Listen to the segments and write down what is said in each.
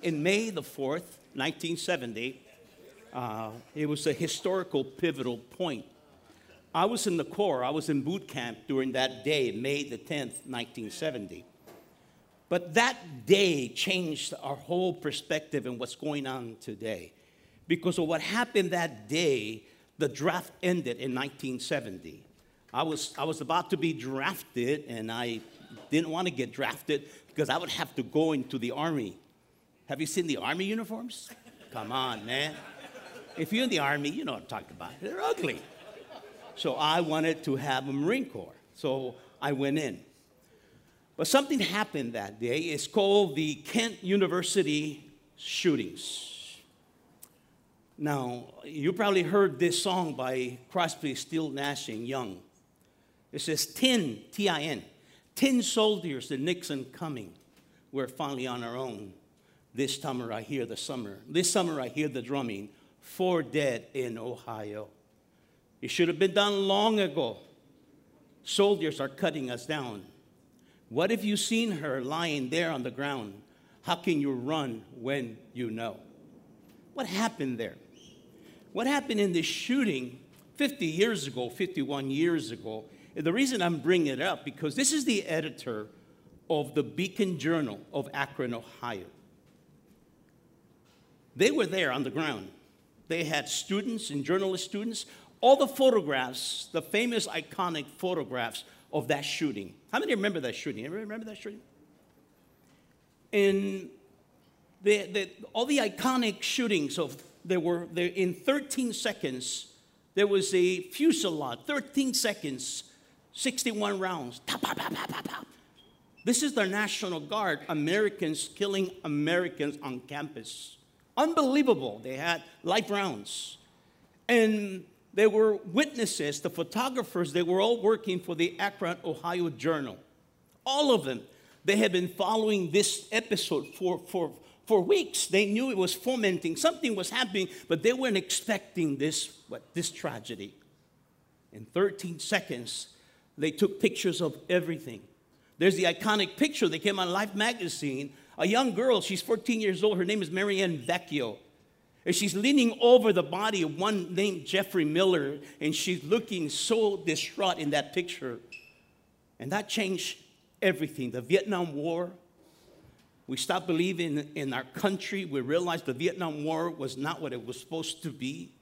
In May the 4th, 1970, it was a historical pivotal point. I was in the Corps. I was in boot camp during that day, May the 10th, 1970. But that day changed our whole perspective in what's going on today. Because of what happened that day, the draft ended in 1970. I was about to be drafted, and I didn't want to get drafted because I would have to go into the Army. Have you seen the Army uniforms? Come on, man. If you're in the Army, you know what I'm talking about. They're ugly. So I wanted to have a Marine Corps. So I went in. But something happened that day. It's called the Kent University shootings. Now, you probably heard this song by Crosby, Stills, Nash & Young. It says, "Tin, T-I-N, 10 soldiers, the Nixon coming. We're finally on our own. This summer I hear the summer. This summer I hear the drumming. 4 dead in Ohio. It should have been done long ago. Soldiers are cutting us down. What have you seen her lying there on the ground? How can you run when you know?" What happened there? What happened in this shooting 50 years ago, 51 years ago? And the reason I'm bringing it up, because this is the editor of the Beacon Journal of Akron, Ohio. They were there on the ground. They had students and journalist students. All the photographs, the famous iconic photographs of that shooting. How many remember that shooting? Everybody remember that shooting? And all the iconic shootings of, in 13 seconds, there was a fusillade, 13 seconds, 61 rounds. Pow, pow, pow, pow, pow, pow. This is the National Guard, Americans killing Americans on campus. Unbelievable. They had live rounds. And there were witnesses, the photographers, they were all working for the Akron, Ohio Journal. All of them. They had been following this episode for weeks. They knew it was fomenting. Something was happening, but they weren't expecting this tragedy. In 13 seconds, they took pictures of everything. There's the iconic picture that came on Life magazine. A young girl, she's 14 years old. Her name is Marianne Vecchio. And she's leaning over the body of one named Jeffrey Miller, and she's looking so distraught in that picture. And that changed everything. The Vietnam War, we stopped believing in our country. We realized the Vietnam War was not what it was supposed to be.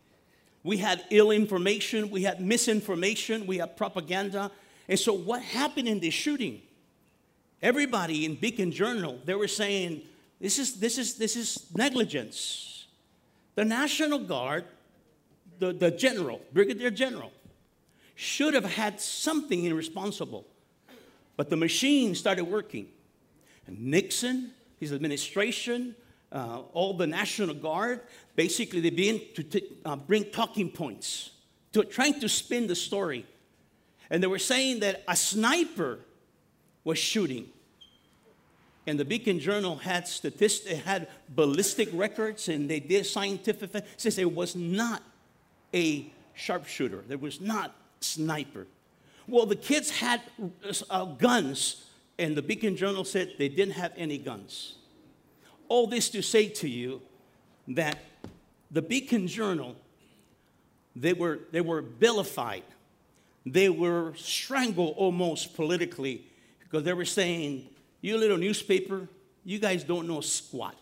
We had ill information. We had misinformation. We had propaganda. And so what happened in this shooting? Everybody in Beacon Journal, they were saying, this is negligence. The National Guard, the general, brigadier general, should have had something irresponsible. But the machine started working. And Nixon, his administration, all the National Guard, basically they began to bring talking points, trying to spin the story. And they were saying that a sniper was shooting. And the Beacon Journal had statistics, it had ballistic records, and they did scientific. It says it was not a sharpshooter. There was not sniper. Well, the kids had guns, and the Beacon Journal said they didn't have any guns. All this to say to you that the Beacon Journal, they were vilified. They were strangled almost politically because they were saying, "You little newspaper, you guys don't know squat."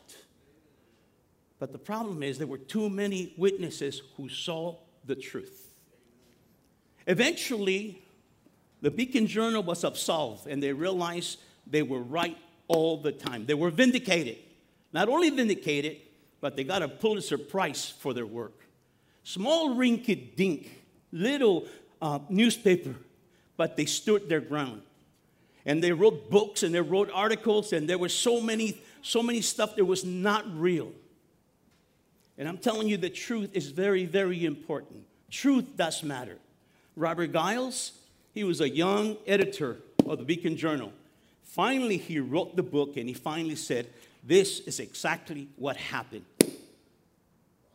But the problem is there were too many witnesses who saw the truth. Eventually, the Beacon Journal was absolved, and they realized they were right all the time. They were vindicated. Not only vindicated, but they got a Pulitzer Prize for their work. Small rinky-dink, little newspaper, but they stood their ground. And they wrote books, and they wrote articles, and there was so many stuff that was not real. And I'm telling you, the truth is very, very important. Truth does matter. Robert Giles, he was a young editor of the Beacon Journal. Finally, he wrote the book, and he finally said, "This is exactly what happened.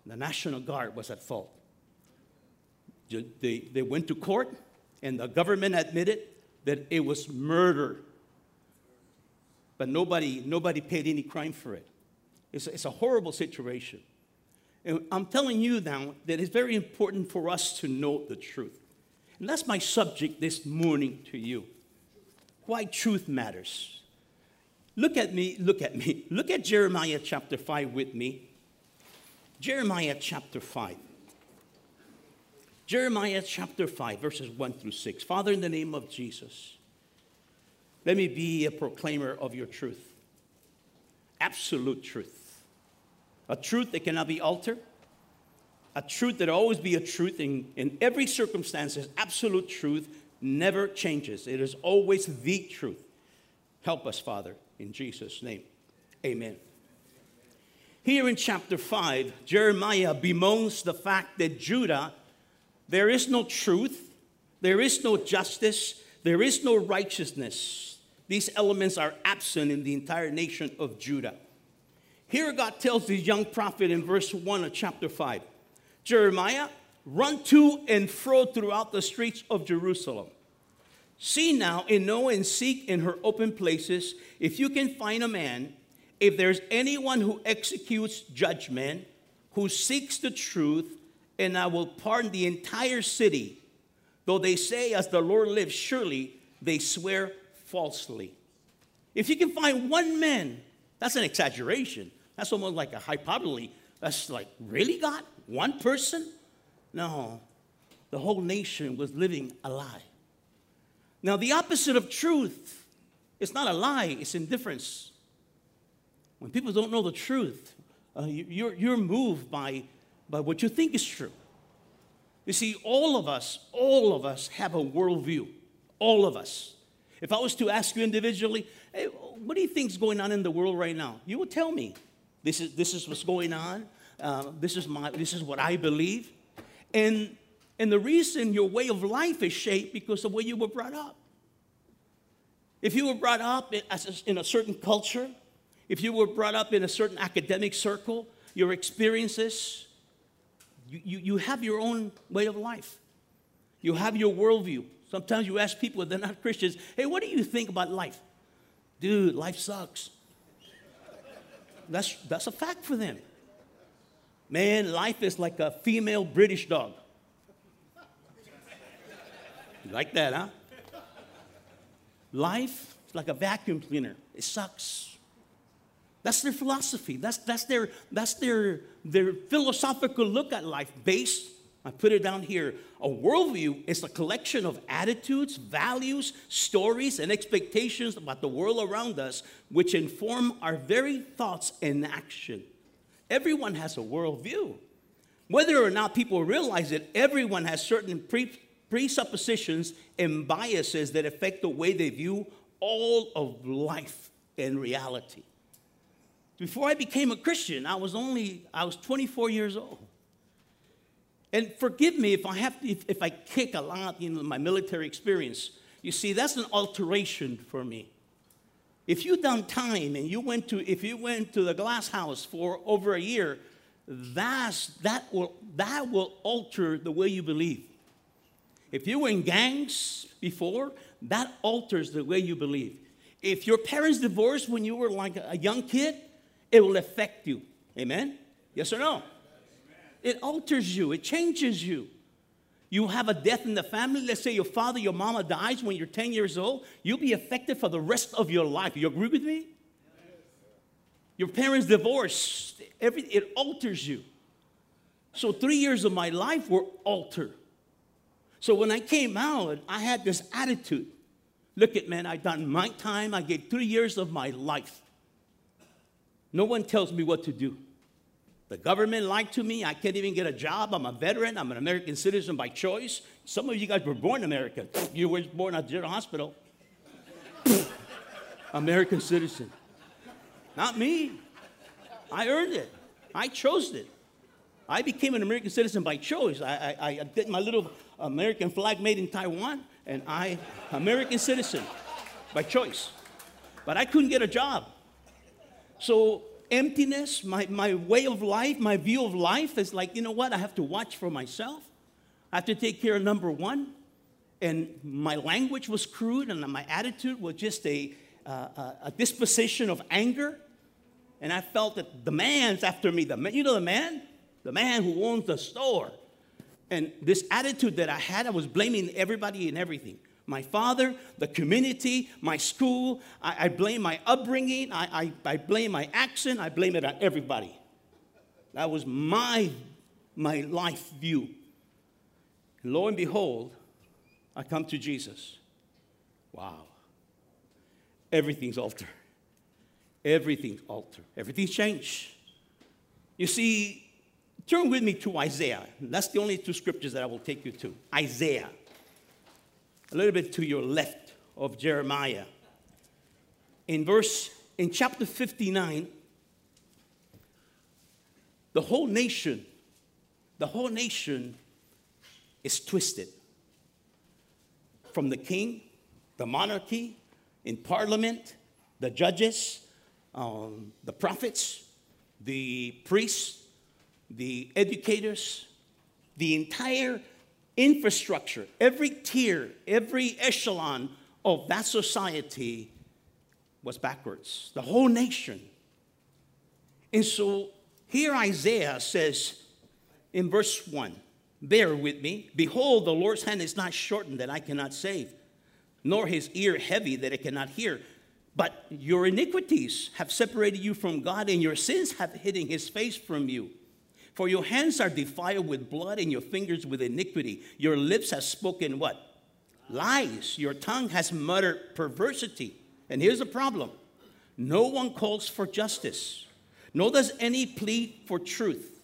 The National Guard was at fault." They went to court, and the government admitted that it was murder, but nobody paid any crime for it. It's a horrible situation. And I'm telling you now that it's very important for us to know the truth. And that's my subject this morning to you. Why truth matters. Look at me. Look at Jeremiah chapter 5 with me. Jeremiah chapter 5. Jeremiah chapter 5, verses 1 through 6. Father, in the name of Jesus, let me be a proclaimer of your truth. Absolute truth. A truth that cannot be altered. A truth that will always be a truth in every circumstance. Absolute truth never changes. It is always the truth. Help us, Father, in Jesus' name. Amen. Here in chapter 5, Jeremiah bemoans the fact that Judah, there is no truth, there is no justice, there is no righteousness. These elements are absent in the entire nation of Judah. Here God tells the young prophet in verse 1 of chapter 5, Jeremiah, run to and fro throughout the streets of Jerusalem. See now and know and seek in her open places if you can find a man, if there's anyone who executes judgment, who seeks the truth, and I will pardon the entire city, though they say as the Lord lives, surely they swear falsely. If you can find one man, that's an exaggeration. That's almost like a hyperbole. That's like, really, God? One person? No, the whole nation was living a lie. Now, the opposite of truth is not a lie, it's indifference. When people don't know the truth, you're moved by what you think is true. You see, all of us have a worldview. All of us. If I was to ask you individually, hey, what do you think is going on in the world right now? You would tell me, this is what's going on. This is what I believe. And the reason your way of life is shaped because of the way you were brought up. If you were brought up in a certain culture, if you were brought up in a certain academic circle, your experiences, you have your own way of life. You have your worldview. Sometimes you ask people, if they're not Christians, hey, what do you think about life? Dude, life sucks. That's a fact for them. Man, life is like a female British dog. You like that, huh? Life is like a vacuum cleaner. It sucks. That's their philosophy. That's their philosophical look at life based, I put it down here, a worldview is a collection of attitudes, values, stories, and expectations about the world around us, which inform our very thoughts and action. Everyone has a worldview. Whether or not people realize it, everyone has certain presuppositions and biases that affect the way they view all of life and reality. Before I became a Christian, I was 24 years old. And forgive me if I kick a lot in my military experience. You see, that's an alteration for me. If you done time and if you went to the glass house for over a year, that will alter the way you believe. If you were in gangs before, that alters the way you believe. If your parents divorced when you were like a young kid, it will affect you. Amen? Yes or no? Amen. It alters you. It changes you. You have a death in the family. Let's say your father, your mama dies when you're 10 years old. You'll be affected for the rest of your life. You agree with me? Your parents divorce. It alters you. So 3 years of my life were altered. So when I came out, I had this attitude. Look at, man, I done my time. I gave 3 years of my life. No one tells me what to do. The government lied to me. I can't even get a job. I'm a veteran. I'm an American citizen by choice. Some of you guys were born American. You were born at the hospital. American citizen. Not me. I earned it. I chose it. I became an American citizen by choice. I did my little American flag made in Taiwan, and I, American citizen by choice. But I couldn't get a job. So emptiness, my way of life, my view of life is like, you know what? I have to watch for myself. I have to take care of number one. And my language was crude, and my attitude was just a disposition of anger. And I felt that the man's after me. The man who owns the store. And this attitude that I had, I was blaming everybody and everything. My father, the community, my school. I blame my upbringing. I blame my accent. I blame it on everybody. That was my life view. And lo and behold, I come to Jesus. Wow. Everything's altered. Everything's altered. Everything's changed. You see, turn with me to Isaiah. That's the only two scriptures that I will take you to. Isaiah. A little bit to your left of Jeremiah. In chapter 59, the whole nation is twisted. From the king, the monarchy, in parliament, the judges, the prophets, the priests, the educators, the entire infrastructure, every tier, every echelon of that society was backwards. The whole nation. And so here Isaiah says in verse 1, bear with me. Behold, the Lord's hand is not shortened that I cannot save, nor his ear heavy that I cannot hear. But your iniquities have separated you from God, and your sins have hidden his face from you. For your hands are defiled with blood, and your fingers with iniquity. Your lips have spoken what? Lies. Your tongue has muttered perversity. And here's the problem. No one calls for justice, nor does any plead for truth.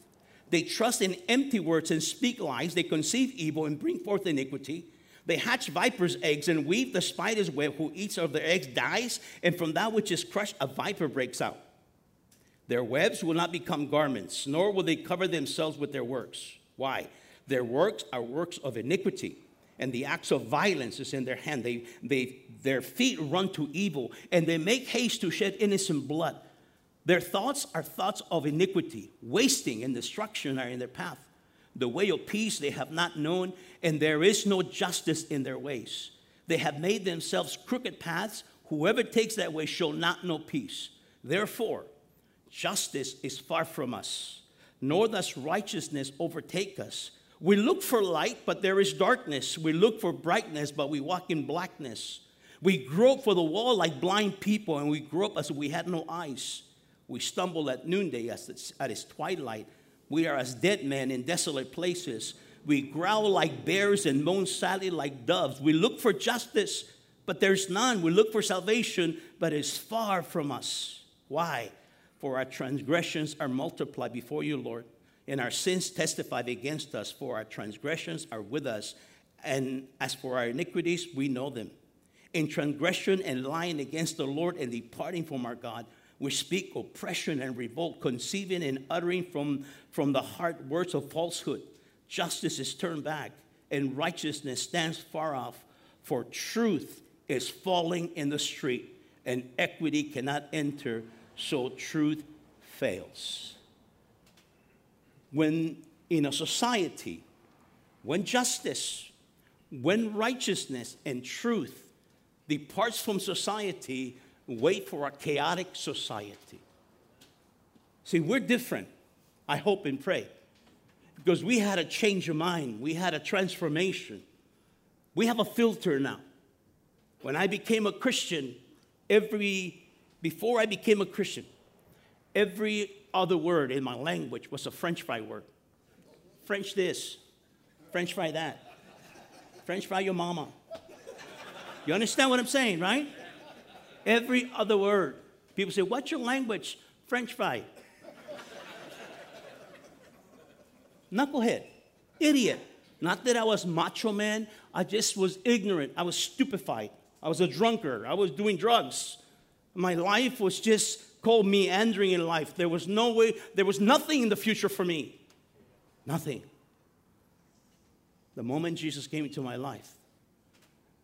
They trust in empty words and speak lies. They conceive evil and bring forth iniquity. They hatch viper's eggs and weave the spider's web. Who eats of their eggs dies, and from that which is crushed a viper breaks out. Their webs will not become garments, nor will they cover themselves with their works. Why? Their works are works of iniquity, and the acts of violence is in their hand. Their feet run to evil, and they make haste to shed innocent blood. Their thoughts are thoughts of iniquity. Wasting and destruction are in their path. The way of peace they have not known, and there is no justice in their ways. They have made themselves crooked paths. Whoever takes that way shall not know peace. Therefore, justice is far from us, nor does righteousness overtake us. We look for light, but there is darkness. We look for brightness, but we walk in blackness. We grope for the wall like blind people, and we grope as if we had no eyes. We stumble at noonday, at its twilight. We are as dead men in desolate places. We growl like bears and moan sadly like doves. We look for justice, but there's none. We look for salvation, but it's far from us. Why? For our transgressions are multiplied before you, Lord, and our sins testified against us. For our transgressions are with us, and as for our iniquities, we know them. In transgression and lying against the Lord and departing from our God, we speak oppression and revolt, conceiving and uttering from the heart words of falsehood. Justice is turned back, and righteousness stands far off. For truth is falling in the street, and equity cannot enter, so truth fails. When in a society, when justice, when righteousness and truth departs from society, wait for a chaotic society. See, we're different, I hope and pray, because we had a change of mind. We had a transformation. We have a filter now. When I became a Christian, before I became a Christian, every other word in my language was a French fry word. French this, French fry that, French fry your mama. You understand what I'm saying, right? Every other word. People say, what's your language? French fry. Knucklehead. Idiot. Not that I was macho man. I just was ignorant. I was stupefied. I was a drunkard. I was doing drugs. My life was just called meandering in life. There was no way. There was nothing in the future for me. Nothing. The moment Jesus came into my life,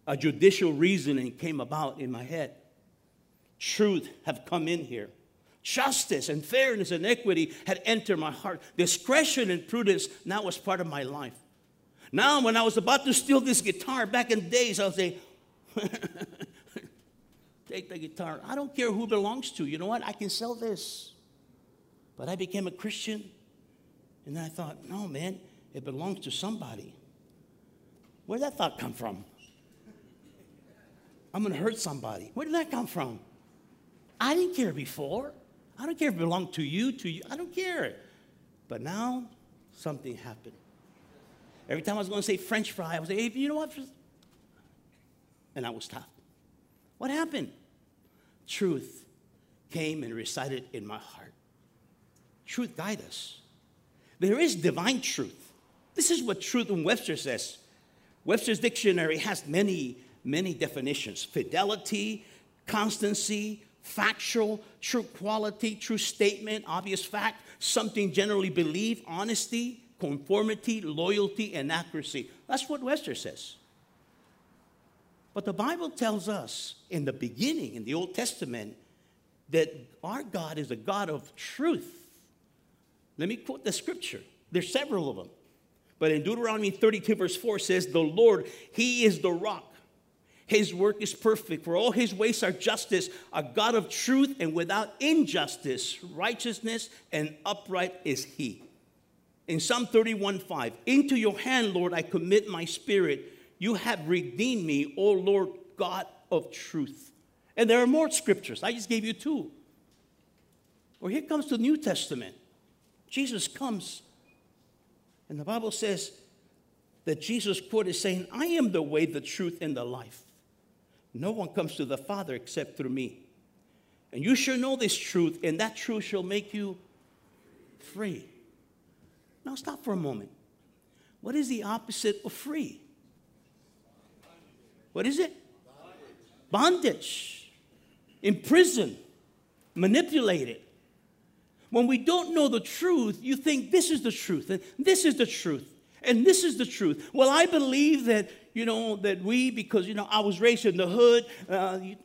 a judicial reasoning came about in my head. Truth have come in here. Justice and fairness and equity had entered my heart. Discretion and prudence now was part of my life. Now when I was about to steal this guitar back in the days, I would say, take the guitar. I don't care who it belongs to. You know what? I can sell this. But I became a Christian, and then I thought, no, man, it belongs to somebody. Where'd that thought come from? I'm going to hurt somebody. Where did that come from? I didn't care before. I don't care if it belonged to you, I don't care. But now, something happened. Every time I was going to say French fry, I was like, hey, you know what? And I was stopped. What happened? Truth came and resided in my heart. Truth guides us. There is divine truth. This is what truth in Webster says. Webster's dictionary has many definitions. Fidelity, constancy, factual, true quality, true statement, obvious fact, something generally believed, honesty, conformity, loyalty, and accuracy. That's what Webster says. But the Bible tells us in the beginning, in the Old Testament, that our God is a God of truth. Let me quote the scripture. There's several of them. But in Deuteronomy 32, verse 4 says, the Lord, he is the rock. His work is perfect, for all his ways are justice, a God of truth, and without injustice, righteousness and upright is he. In Psalm 31:5, into your hand, Lord, I commit my spirit. You have redeemed me, O Lord God of truth. And there are more scriptures. I just gave you two. Or here comes the New Testament. Jesus comes, and the Bible says that Jesus quoted saying, I am the way, the truth, and the life. No one comes to the Father except through me. And you shall know this truth, and that truth shall make you free. Now stop for a moment. What is the opposite of free? What is it? Bondage. Imprisoned. Manipulated. When we don't know the truth, you think this is the truth, and this is the truth, and this is the truth. Well, I believe that, you know, that we, because, you know, I was raised in the hood, it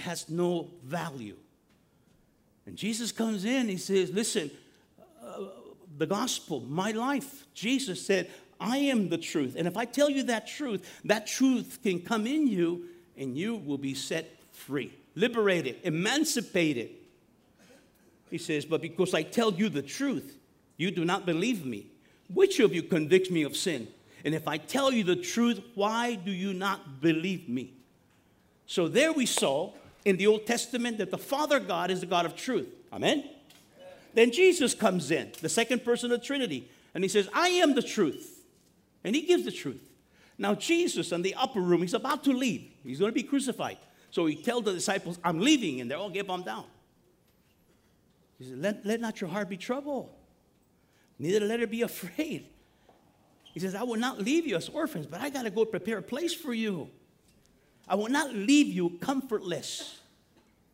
has no value. And Jesus comes in, he says, listen, the gospel, my life. Jesus said, I am the truth. And if I tell you that truth can come in you, and you will be set free, liberated, emancipated. He says, but because I tell you the truth, you do not believe me. Which of you convicts me of sin? And if I tell you the truth, why do you not believe me? So there we saw in the Old Testament that the Father God is the God of truth. Amen? Amen. Then Jesus comes in, the second person of the Trinity, and he says, I am the truth. And he gives the truth. Now Jesus in the upper room, he's about to leave. He's going to be crucified. So he tells the disciples, I'm leaving, and they all get bummed down. He said, let not your heart be troubled. Neither let her be afraid. He says, I will not leave you as orphans, but I got to go prepare a place for you. I will not leave you comfortless.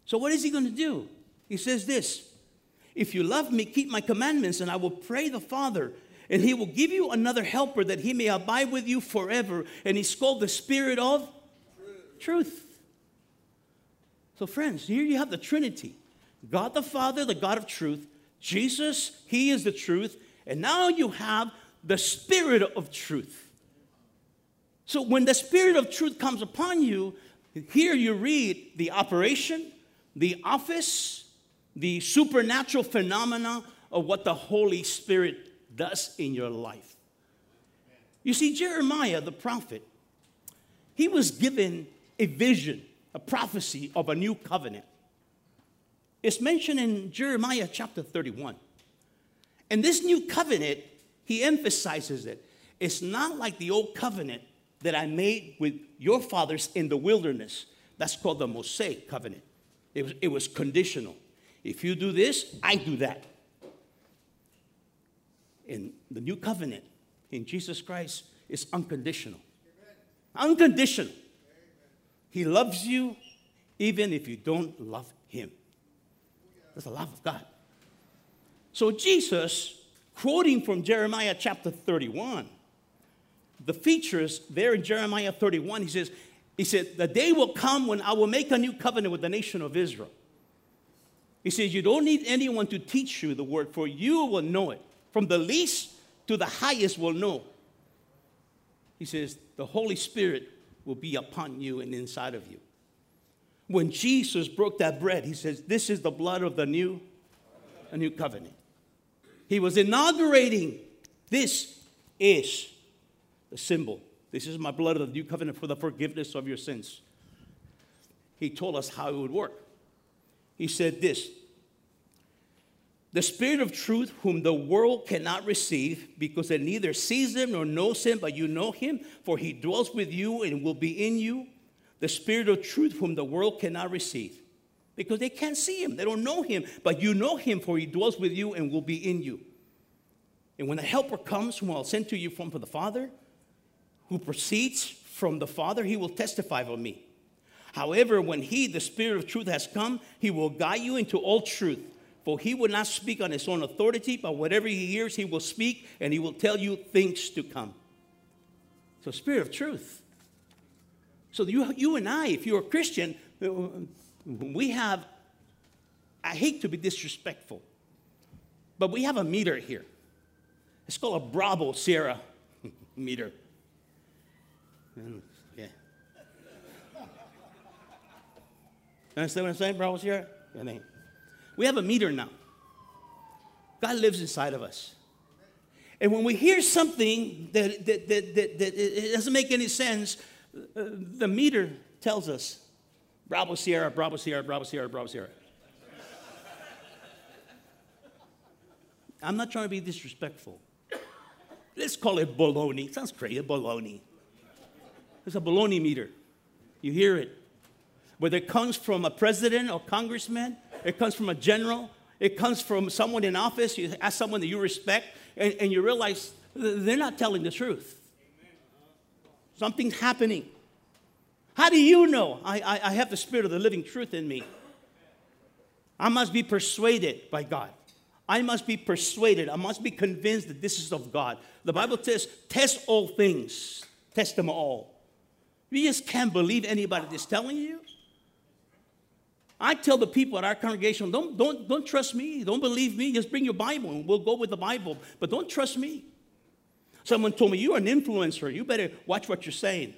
So what is he going to do? He says this, if you love me, keep my commandments, and I will pray the Father, and he will give you another helper that he may abide with you forever. And he's called the Spirit of Truth. So friends, here you have the Trinity. God the Father, the God of truth. Jesus, he is the truth. And now you have the Spirit of truth. So when the Spirit of truth comes upon you, here you read the operation, the office, the supernatural phenomena of what the Holy Spirit does in your life. You see, Jeremiah, the prophet, he was given a vision, a prophecy of a new covenant. It's mentioned in Jeremiah chapter 31. And this new covenant, he emphasizes it. It's not like the old covenant that I made with your fathers in the wilderness. That's called the Mosaic covenant. It was conditional. If you do this, I do that. And the new covenant in Jesus Christ is unconditional. Amen. Unconditional. Amen. He loves you even if you don't love him. That's the love of God. So Jesus, quoting from Jeremiah chapter 31, the features there in Jeremiah 31, he said, the day will come when I will make a new covenant with the nation of Israel. He says, you don't need anyone to teach you the word, for you will know it. From the least to the highest will know. He says, the Holy Spirit will be upon you and inside of you. when Jesus broke that bread, he says, this is the blood of the new covenant. He was inaugurating, this is the symbol. This is my blood of the new covenant for the forgiveness of your sins. He told us how it would work. He said this, the Spirit of truth whom the world cannot receive because it neither sees him nor knows him, but you know him, for he dwells with you and will be in you. The Spirit of truth whom the world cannot receive because they can't see him. They don't know him, but you know him, for he dwells with you and will be in you. And when the helper comes, whom I'll send to you from the Father, who proceeds from the Father, he will testify of me. However, when he, the Spirit of truth, has come, he will guide you into all truth. For he will not speak on his own authority, but whatever he hears, he will speak, and he will tell you things to come. So, Spirit of truth. So you and I, if you're a Christian, we have, I hate to be disrespectful, but we have a meter here. It's called a Bravo Sierra meter. Yeah. Understand what I'm saying, Bravo Sierra? Yeah, we have a meter now. God lives inside of us. And when we hear something that it doesn't make any sense, the meter tells us, Bravo Sierra, Bravo Sierra, Bravo Sierra, Bravo Sierra. I'm not trying to be disrespectful. Let's call it baloney. It sounds crazy, baloney. It's a baloney meter. You hear it. Whether it comes from a president or congressman, it comes from a general, it comes from someone in office, you ask someone that you respect, and you realize they're not telling the truth. Something's happening. How do you know I have the Spirit of the living truth in me? I must be persuaded by God. I must be persuaded. I must be convinced that this is of God. The Bible says, test all things. Test them all. You just can't believe anybody that's telling you. I tell the people at our congregation, don't trust me. Don't believe me. Just bring your Bible and we'll go with the Bible. But don't trust me. Someone told me, you're an influencer. You better watch what you're saying.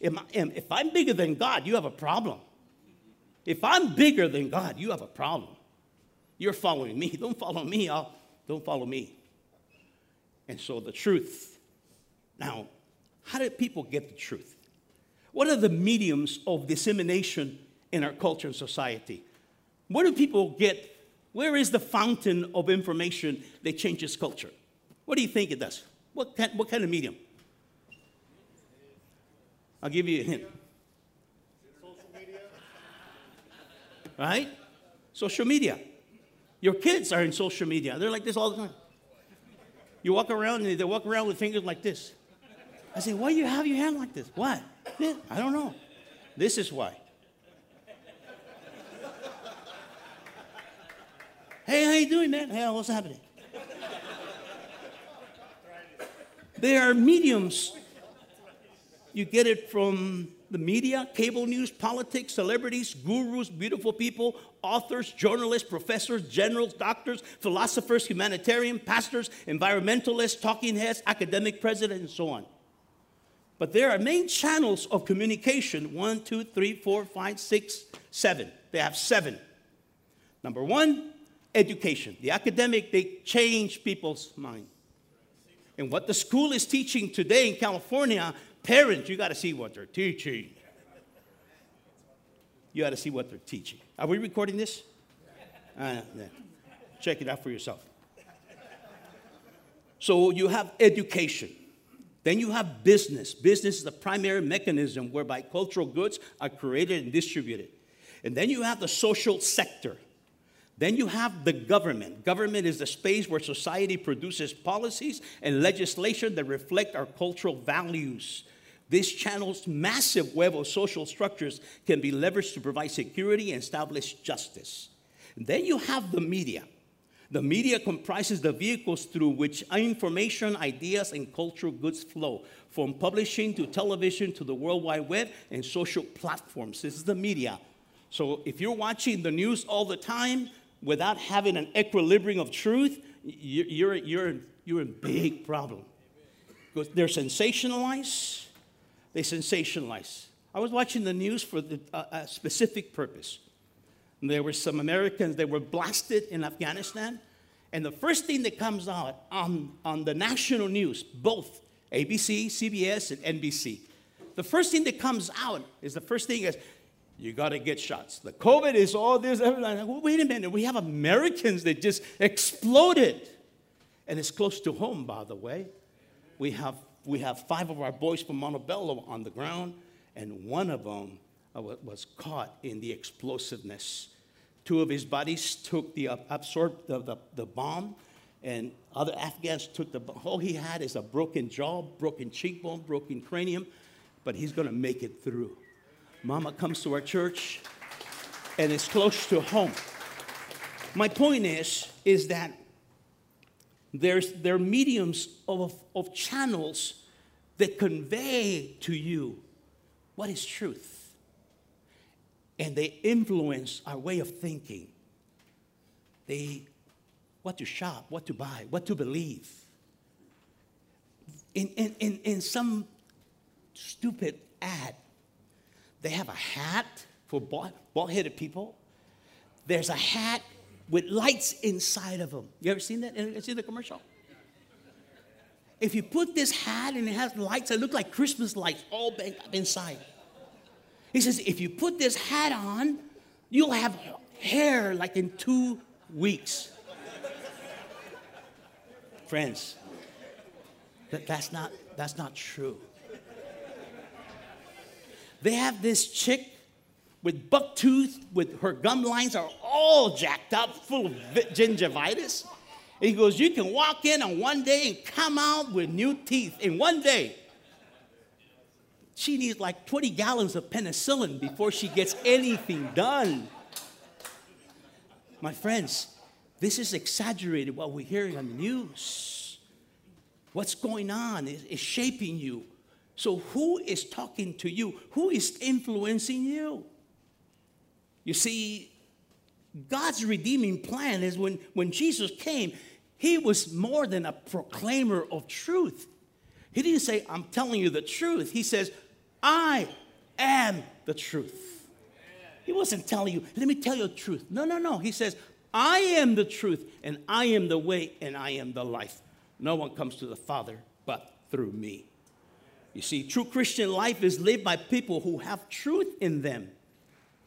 If I'm bigger than God, you have a problem. If I'm bigger than God, you have a problem. You're following me. Don't follow me. Don't follow me. And so the truth. Now, how do people get the truth? What are the mediums of dissemination in our culture and society? Where do people get? Where is the fountain of information that changes culture? What do you think it does? What kind of medium? I'll give you a hint. Social media. Right? Social media. Your kids are in social media. They're like this all the time. You walk around and they walk around with fingers like this. I say, why do you have your hand like this? Why? Yeah, I don't know. This is why. Hey, how you doing, man? Hey, what's happening? There are mediums. You get it from the media, cable news, politics, celebrities, gurus, beautiful people, authors, journalists, professors, generals, doctors, philosophers, humanitarian, pastors, environmentalists, talking heads, academic presidents, and so on. But there are main channels of communication. 1, 2, 3, 4, 5, 6, 7. They have 7. Number 1, education. The academic, they change people's minds. And what the school is teaching today in California, parents, you got to see what they're teaching. You got to see what they're teaching. Are we recording this? Yeah. Check it out for yourself. So you have education. Then you have business. Business is the primary mechanism whereby cultural goods are created and distributed. And then you have the social sector. Then you have the government. Government is the space where society produces policies and legislation that reflect our cultural values. This channel's massive web of social structures can be leveraged to provide security and establish justice. Then you have the media. The media comprises the vehicles through which information, ideas, and cultural goods flow, from publishing to television to the World Wide Web and social platforms. This is the media. So if you're watching the news all the time, without having an equilibrium of truth, you're in a big problem. Because they sensationalize. I was watching the news for a specific purpose. And there were some Americans that were blasted in Afghanistan. And the first thing that comes out on the national news, both ABC, CBS, and NBC, the first thing that comes out is the first thing is, you got to get shots. The COVID is all this. Well, wait a minute. We have Americans that just exploded. And it's close to home, by the way. We have five of our boys from Montebello on the ground, and one of them was caught in the explosiveness. Two of his buddies took absorbed the bomb, and other Afghans took the bomb. All he had is a broken jaw, broken cheekbone, broken cranium, but he's going to make it through. Mama comes to our church, and it's close to home. My point is that there are mediums of channels that convey to you what is truth. And they influence our way of thinking. What to shop, what to buy, what to believe. In some stupid ad, they have a hat for bald-headed people. There's a hat with lights inside of them. You ever seen that? You ever seen the commercial? If you put this hat and it has lights that look like Christmas lights all banged up inside. He says, if you put this hat on, you'll have hair like in 2 weeks. Friends, that's not true. They have this chick with buck tooth, with her gum lines are all jacked up, full of gingivitis. And he goes, you can walk in on one day and come out with new teeth in one day. She needs like 20 gallons of penicillin before she gets anything done. My friends, this is exaggerated what we're hearing on the news. What's going on is shaping you. So who is talking to you? Who is influencing you? You see, God's redeeming plan is when Jesus came, he was more than a proclaimer of truth. He didn't say, I'm telling you the truth. He says, I am the truth. He wasn't telling you, let me tell you the truth. No. He says, I am the truth, and I am the way, and I am the life. No one comes to the Father but through me. You see, true Christian life is lived by people who have truth in them.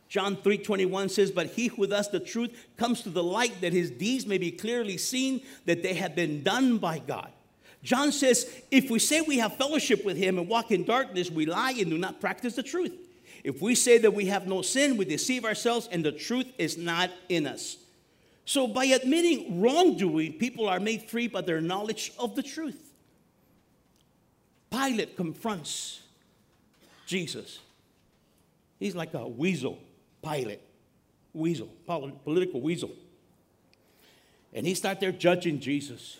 John 3:21 says, but he who does the truth comes to the light that his deeds may be clearly seen, that they have been done by God. John says, if we say we have fellowship with him and walk in darkness, we lie and do not practice the truth. If we say that we have no sin, we deceive ourselves and the truth is not in us. So by admitting wrongdoing, people are made free by their knowledge of the truth. Pilate confronts Jesus. He's like a weasel, Pilate. Weasel, political weasel. And he's out there judging Jesus.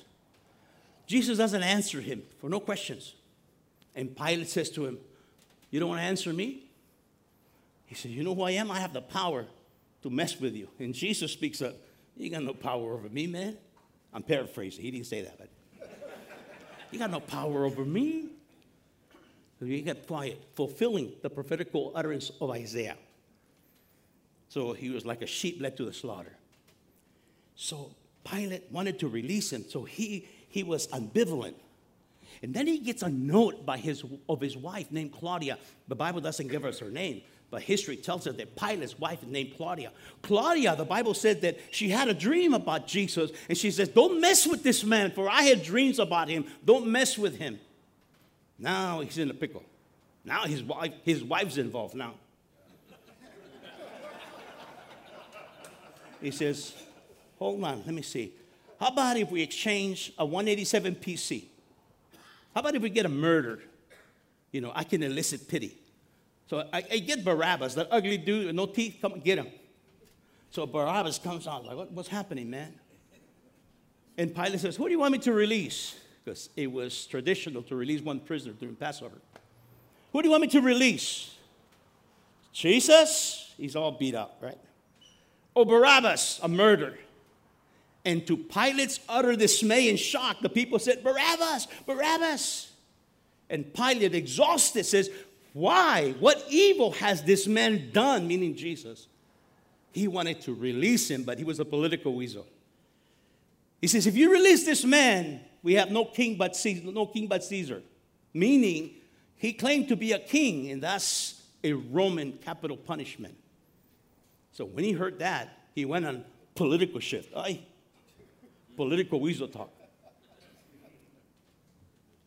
Jesus doesn't answer him for no questions. And Pilate says to him, you don't want to answer me? He says, you know who I am? I have the power to mess with you. And Jesus speaks up, you got no power over me, man. I'm paraphrasing. He didn't say that, but you got no power over me. So he kept quiet, fulfilling the prophetical utterance of Isaiah. So he was like a sheep led to the slaughter. So Pilate wanted to release him, so he was ambivalent. And then he gets a note of his wife named Claudia. The Bible doesn't give us her name, but history tells us that Pilate's wife is named Claudia. Claudia, the Bible said that she had a dream about Jesus, and she says, don't mess with this man, for I had dreams about him. Don't mess with him. Now he's in a pickle. Now his wife's involved now. He says, hold on, let me see. How about if we exchange a 187 PC? How about if we get a murder? You know, I can elicit pity. So I get Barabbas, that ugly dude with no teeth, come get him. So Barabbas comes out, like, what's happening, man? And Pilate says, who do you want me to release? Because it was traditional to release one prisoner during Passover. Who do you want me to release? Jesus? He's all beat up, right? Or Barabbas, a murderer. And to Pilate's utter dismay and shock, the people said, Barabbas, Barabbas. And Pilate, exhausted, says, Why? What evil has this man done? Meaning Jesus. He wanted to release him, but he was a political weasel. He says, if you release this man, we have no king but Caesar. Meaning, he claimed to be a king, and that's a Roman capital punishment. So when he heard that, he went on political shift. Political weasel talk.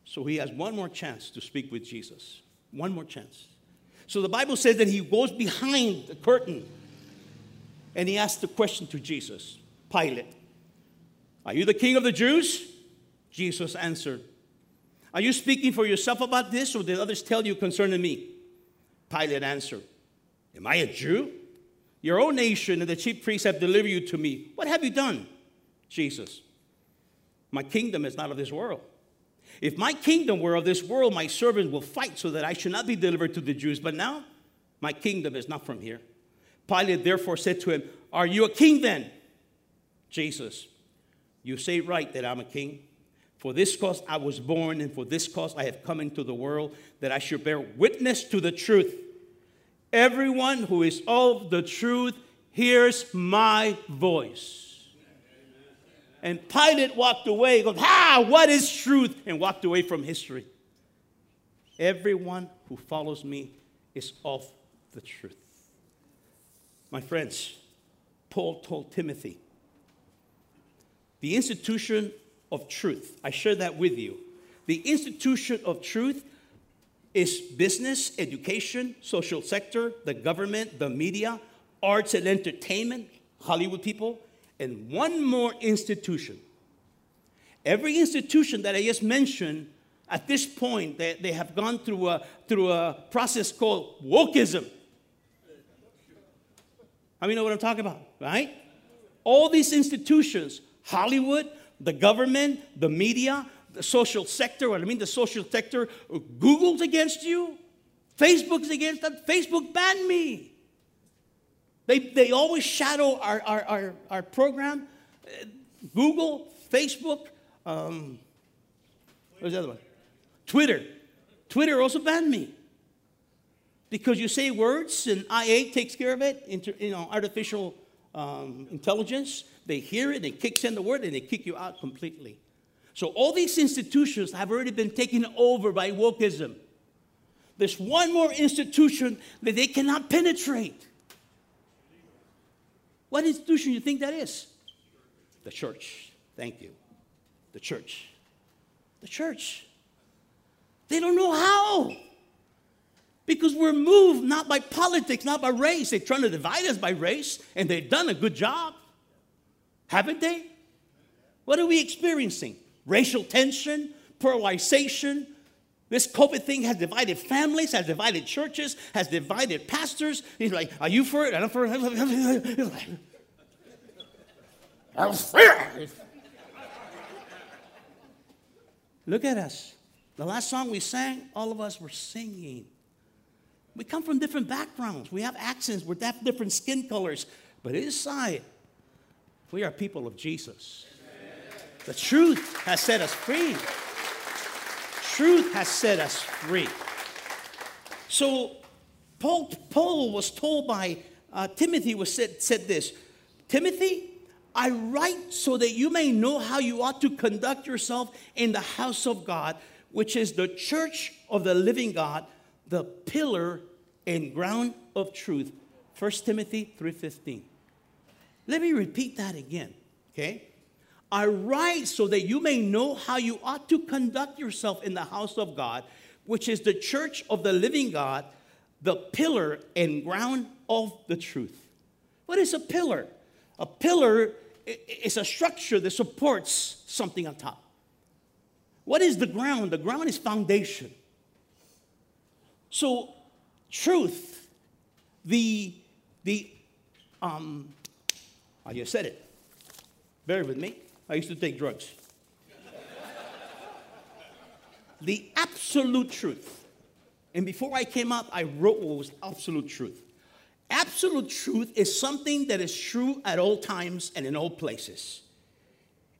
So he has one more chance to speak with Jesus. One more chance. So the Bible says that he goes behind the curtain and he asks the question to Jesus, Pilate, are you the king of the Jews? Jesus answered, are you speaking for yourself about this, or did others tell you concerning me? Pilate answered, am I a Jew? Your own nation and the chief priests have delivered you to me. What have you done? Jesus, my kingdom is not of this world. If my kingdom were of this world, my servants will fight so that I should not be delivered to the Jews. But now, my kingdom is not from here. Pilate therefore said to him, are you a king then? Jesus, you say right that I'm a king. For this cause I was born, and for this cause I have come into the world, that I should bear witness to the truth. Everyone who is of the truth hears my voice. And Pilate walked away. He goes, what is truth? And walked away from history. Everyone who follows me is of the truth. My friends, Paul told Timothy, the institution of truth, I share that with you. The institution of truth is business, education, social sector, the government, the media, arts and entertainment, Hollywood people, and one more institution. Every institution that I just mentioned, at this point, they have gone through a process called wokeism. How many know what I'm talking about, right? All these institutions, Hollywood, the government, the media, the social sector, Google's against you, Facebook's against them, Facebook banned me. They always shadow our program. Google, Facebook, what's the other one? Twitter. Twitter also banned me. Because you say words and IA takes care of it, artificial intelligence. They hear it, they kicks in the word, and they kick you out completely. So all these institutions have already been taken over by wokeism. There's one more institution that they cannot penetrate. What institution do you think that is? The church. Thank you. The church. The church. They don't know how. Because we're moved not by politics, not by race. They're trying to divide us by race, and they've done a good job. Haven't they? What are we experiencing? Racial tension, polarization. This COVID thing has divided families, has divided churches, has divided pastors. He's like, are you for it? I'm for it. I'm for it. Look at us. The last song we sang, all of us were singing. We come from different backgrounds. We have accents. We have different skin colors. But inside, we are people of Jesus. The truth has set us free. Truth has set us free. So Paul was told by Timothy, said this, Timothy, I write so that you may know how you ought to conduct yourself in the house of God, which is the church of the living God, the pillar and ground of truth. 1 Timothy 3:15. Let me repeat that again, okay? I write so that you may know how you ought to conduct yourself in the house of God, which is the church of the living God, the pillar and ground of the truth. What is a pillar? A pillar is a structure that supports something on top. What is the ground? The ground is foundation. So truth, I just said it. Bear with me. I used to take drugs. The absolute truth. And before I came out, I wrote what was absolute truth. Absolute truth is something that is true at all times and in all places.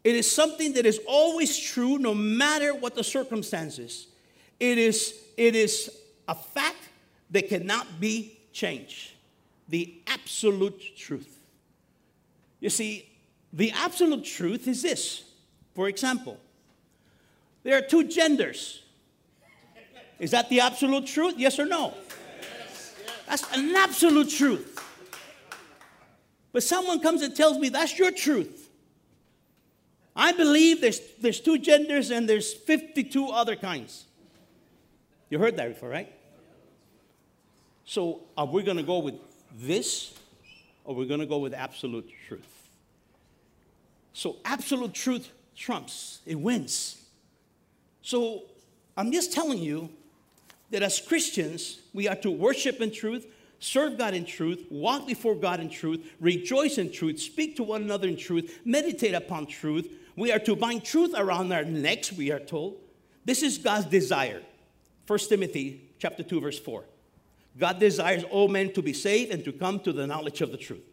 It is something that is always true no matter what the circumstances. It is a fact They cannot be changed. The absolute truth. You see, the absolute truth is this. For example, there are two genders. Is that the absolute truth? Yes or no? Yes. That's an absolute truth. But someone comes and tells me that's your truth. I believe there's two genders and there's 52 other kinds. You heard that before, right? So are we going to go with this or are we going to go with absolute truth? So absolute truth trumps. It wins. So I'm just telling you that as Christians, we are to worship in truth, serve God in truth, walk before God in truth, rejoice in truth, speak to one another in truth, meditate upon truth. We are to bind truth around our necks, we are told. This is God's desire. 1 Timothy chapter 2, verse 4. God desires all men to be saved and to come to the knowledge of the truth.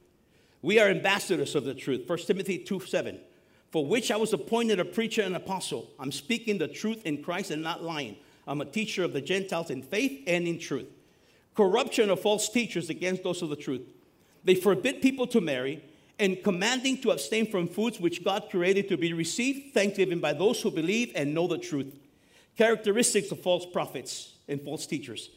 We are ambassadors of the truth. 1 Timothy 2, 7. For which I was appointed a preacher and apostle. I'm speaking the truth in Christ and not lying. I'm a teacher of the Gentiles in faith and in truth. Corruption of false teachers against those of the truth. They forbid people to marry and commanding to abstain from foods which God created to be received, thanksgiving by those who believe and know the truth. Characteristics of false prophets and false teachers.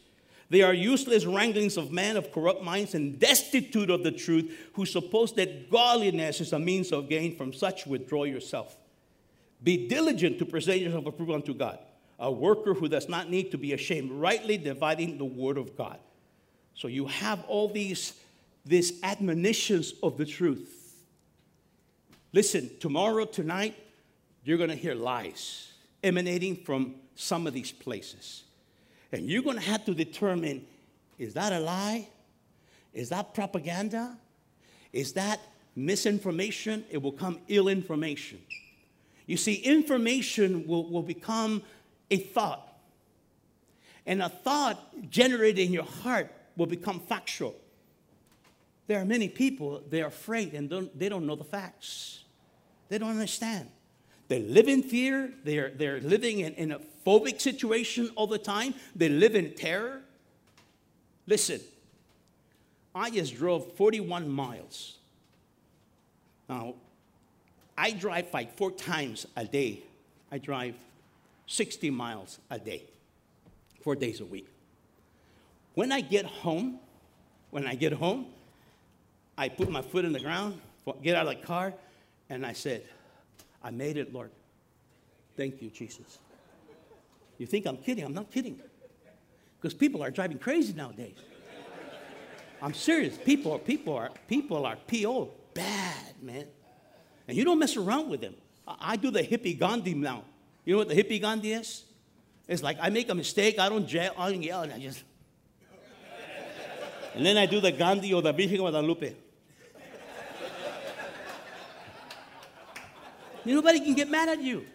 They are useless wranglings of men of corrupt minds and destitute of the truth, who suppose that godliness is a means of gain. From such withdraw yourself. Be diligent to present yourself approved unto God, a worker who does not need to be ashamed, rightly dividing the word of God. So you have all these admonitions of the truth. Listen, tomorrow, tonight, you're going to hear lies emanating from some of these places. And you're going to have to determine, is that a lie? Is that propaganda? Is that misinformation? It will come ill information. You see, information will become a thought. And a thought generated in your heart will become factual. There are many people, they're afraid and they don't know the facts. They don't understand. They live in fear. They're living in a phobic situation all the time. They live in terror. Listen, I just drove 41 miles. Now, I drive like 4 times a day. I drive 60 miles a day, 4 days a week. When I get home, I put my foot in the ground, get out of the car, and I said, I made it, Lord. Thank you, Jesus. You think I'm kidding? I'm not kidding. Because people are driving crazy nowadays. I'm serious. People are P.O. bad, man. And you don't mess around with them. I do the hippie Gandhi now. You know what the hippie Gandhi is? It's like I make a mistake, I don't yell, and I just. And then I do the Gandhi or the Virgen Guadalupe. Nobody can get mad at you.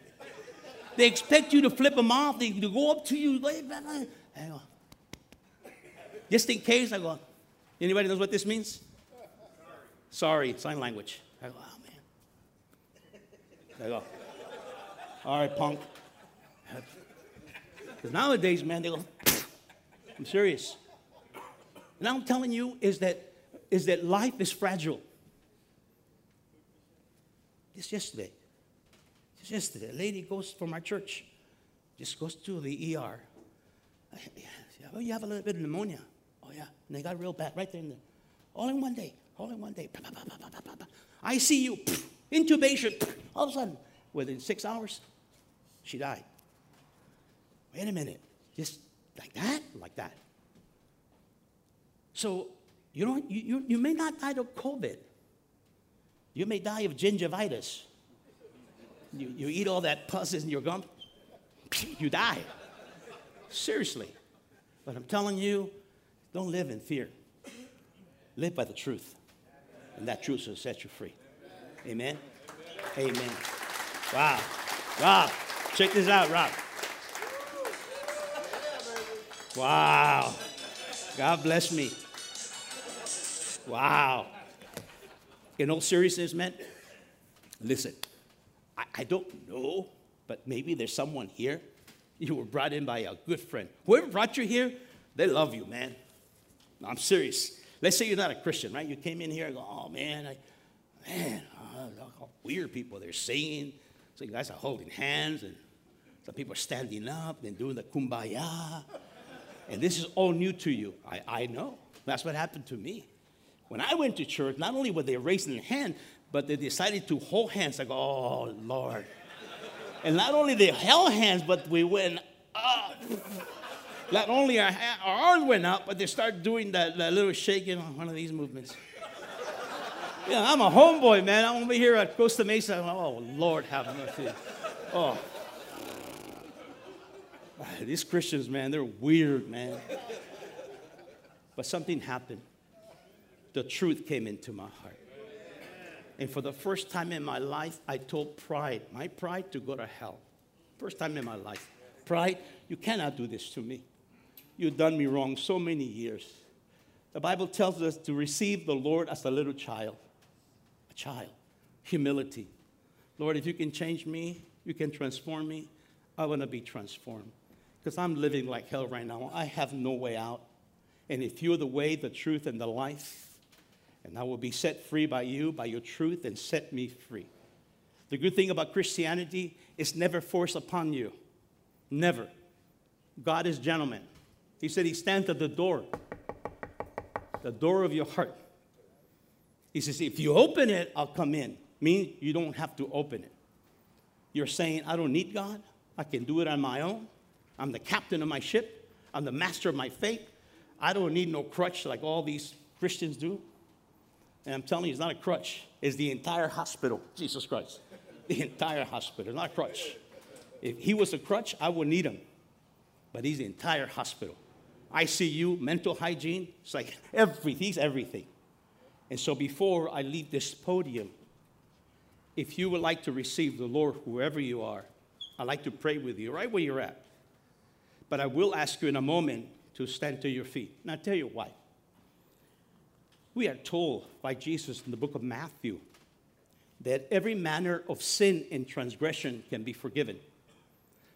They expect you to flip them off. They go up to you. I go, just in case, I go, anybody knows what this means? Sorry, sign language. I go, oh, man. I go, all right, punk. Because nowadays, man, they go, I'm serious. And I'm telling you is that life is fragile. Just yesterday. A lady goes from our church, just goes to the ER. Oh, you have a little bit of pneumonia. Oh, yeah. And they got real bad right there in there. All in one day. ICU, intubation. All of a sudden, within 6 hours, she died. Wait a minute. Just like that. So, you know, you may not die of COVID. You may die of gingivitis. You eat all that pus in your gum, you die. Seriously. But I'm telling you, don't live in fear. Live by the truth. And that truth will set you free. Amen? Amen. Wow. Rob, check this out, Rob. Wow. God bless me. Wow. In all seriousness, man, listen. I don't know, but maybe there's someone here. You were brought in by a good friend. Whoever brought you here, they love you, man. I'm serious. Let's say you're not a Christian, right? You came in here and go, oh, man, weird people. They're singing. So you guys are holding hands, and some people are standing up and doing the kumbaya. And this is all new to you. I know. That's what happened to me. When I went to church, not only were they raising their hand, but they decided to hold hands. I go, oh, Lord. And not only they held hands, but we went up. Not only our arms went up, but they started doing that little shaking on one of these movements. Yeah, I'm a homeboy, man. I'm over here at Costa Mesa. Oh, Lord, have mercy. Oh. These Christians, man, they're weird, man. But something happened. The truth came into my heart. And for the first time in my life, I told pride, my pride, to go to hell. First time in my life. Pride, you cannot do this to me. You've done me wrong so many years. The Bible tells us to receive the Lord as a little child. A child. Humility. Lord, if you can change me, you can transform me, I want to be transformed. Because I'm living like hell right now. I have no way out. And if you're the way, the truth, and the life, and I will be set free by you, by your truth, and set me free. The good thing about Christianity is never forced upon you. Never. God is gentleman. He said he stands at the door of your heart. He says, if you open it, I'll come in. Meaning you don't have to open it. You're saying, I don't need God. I can do it on my own. I'm the captain of my ship. I'm the master of my fate. I don't need no crutch like all these Christians do. And I'm telling you, it's not a crutch. It's the entire hospital, Jesus Christ. The entire hospital, not a crutch. If he was a crutch, I would need him. But he's the entire hospital. ICU, mental hygiene, it's like everything. He's everything. And so before I leave this podium, if you would like to receive the Lord, whoever you are, I'd like to pray with you right where you're at. But I will ask you in a moment to stand to your feet. And I'll tell you why. We are told by Jesus in the book of Matthew that every manner of sin and transgression can be forgiven.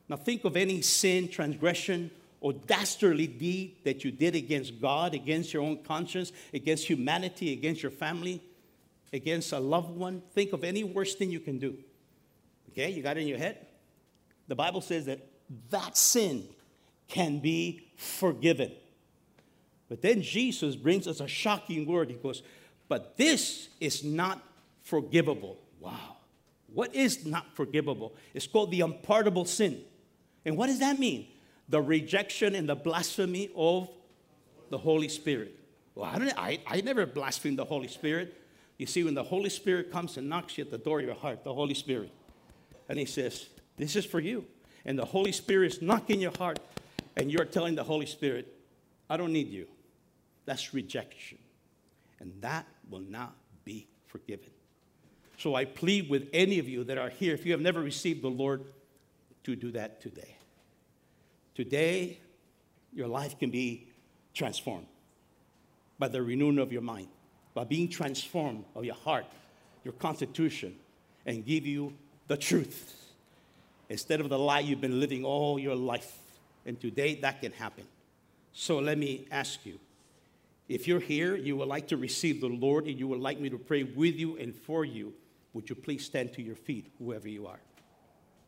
Now think of any sin, transgression, or dastardly deed that you did against God, against your own conscience, against humanity, against your family, against a loved one. Think of any worst thing you can do. Okay, you got it in your head? The Bible says that sin can be forgiven. But then Jesus brings us a shocking word. He goes, but this is not forgivable. Wow. What is not forgivable? It's called the unpardonable sin. And what does that mean? The rejection and the blasphemy of the Holy Spirit. Well, I never blasphemed the Holy Spirit. You see, when the Holy Spirit comes and knocks you at the door of your heart, the Holy Spirit, and he says, this is for you. And the Holy Spirit is knocking your heart, and you're telling the Holy Spirit, I don't need you. That's rejection. And that will not be forgiven. So I plead with any of you that are here, if you have never received the Lord, to do that today. Today, your life can be transformed by the renewing of your mind, by being transformed of your heart, your constitution, and give you the truth instead of the lie you've been living all your life. And today, that can happen. So let me ask you, if you're here, you would like to receive the Lord, and you would like me to pray with you and for you, would you please stand to your feet, whoever you are?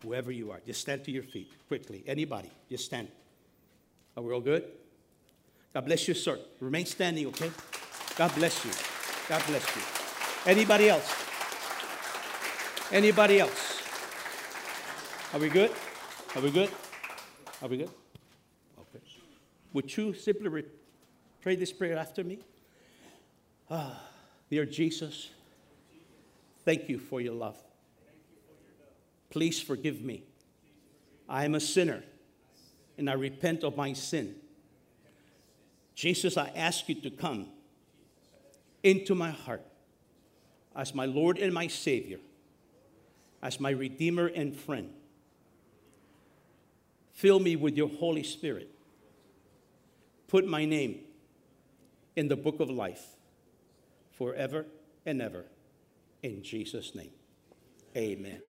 Whoever you are, just stand to your feet quickly. Anybody, just stand. Are we all good? God bless you, sir. Remain standing, okay? God bless you. God bless you. Anybody else? Anybody else? Are we good? Are we good? Are we good? Okay. Would you simply pray this prayer after me? Dear Jesus, thank you for your love. Please forgive me. I am a sinner, and I repent of my sin. Jesus, I ask you to come into my heart as my Lord and my Savior, as my Redeemer and friend. Fill me with your Holy Spirit. Put my name in the book of life forever and ever. In Jesus' name, amen.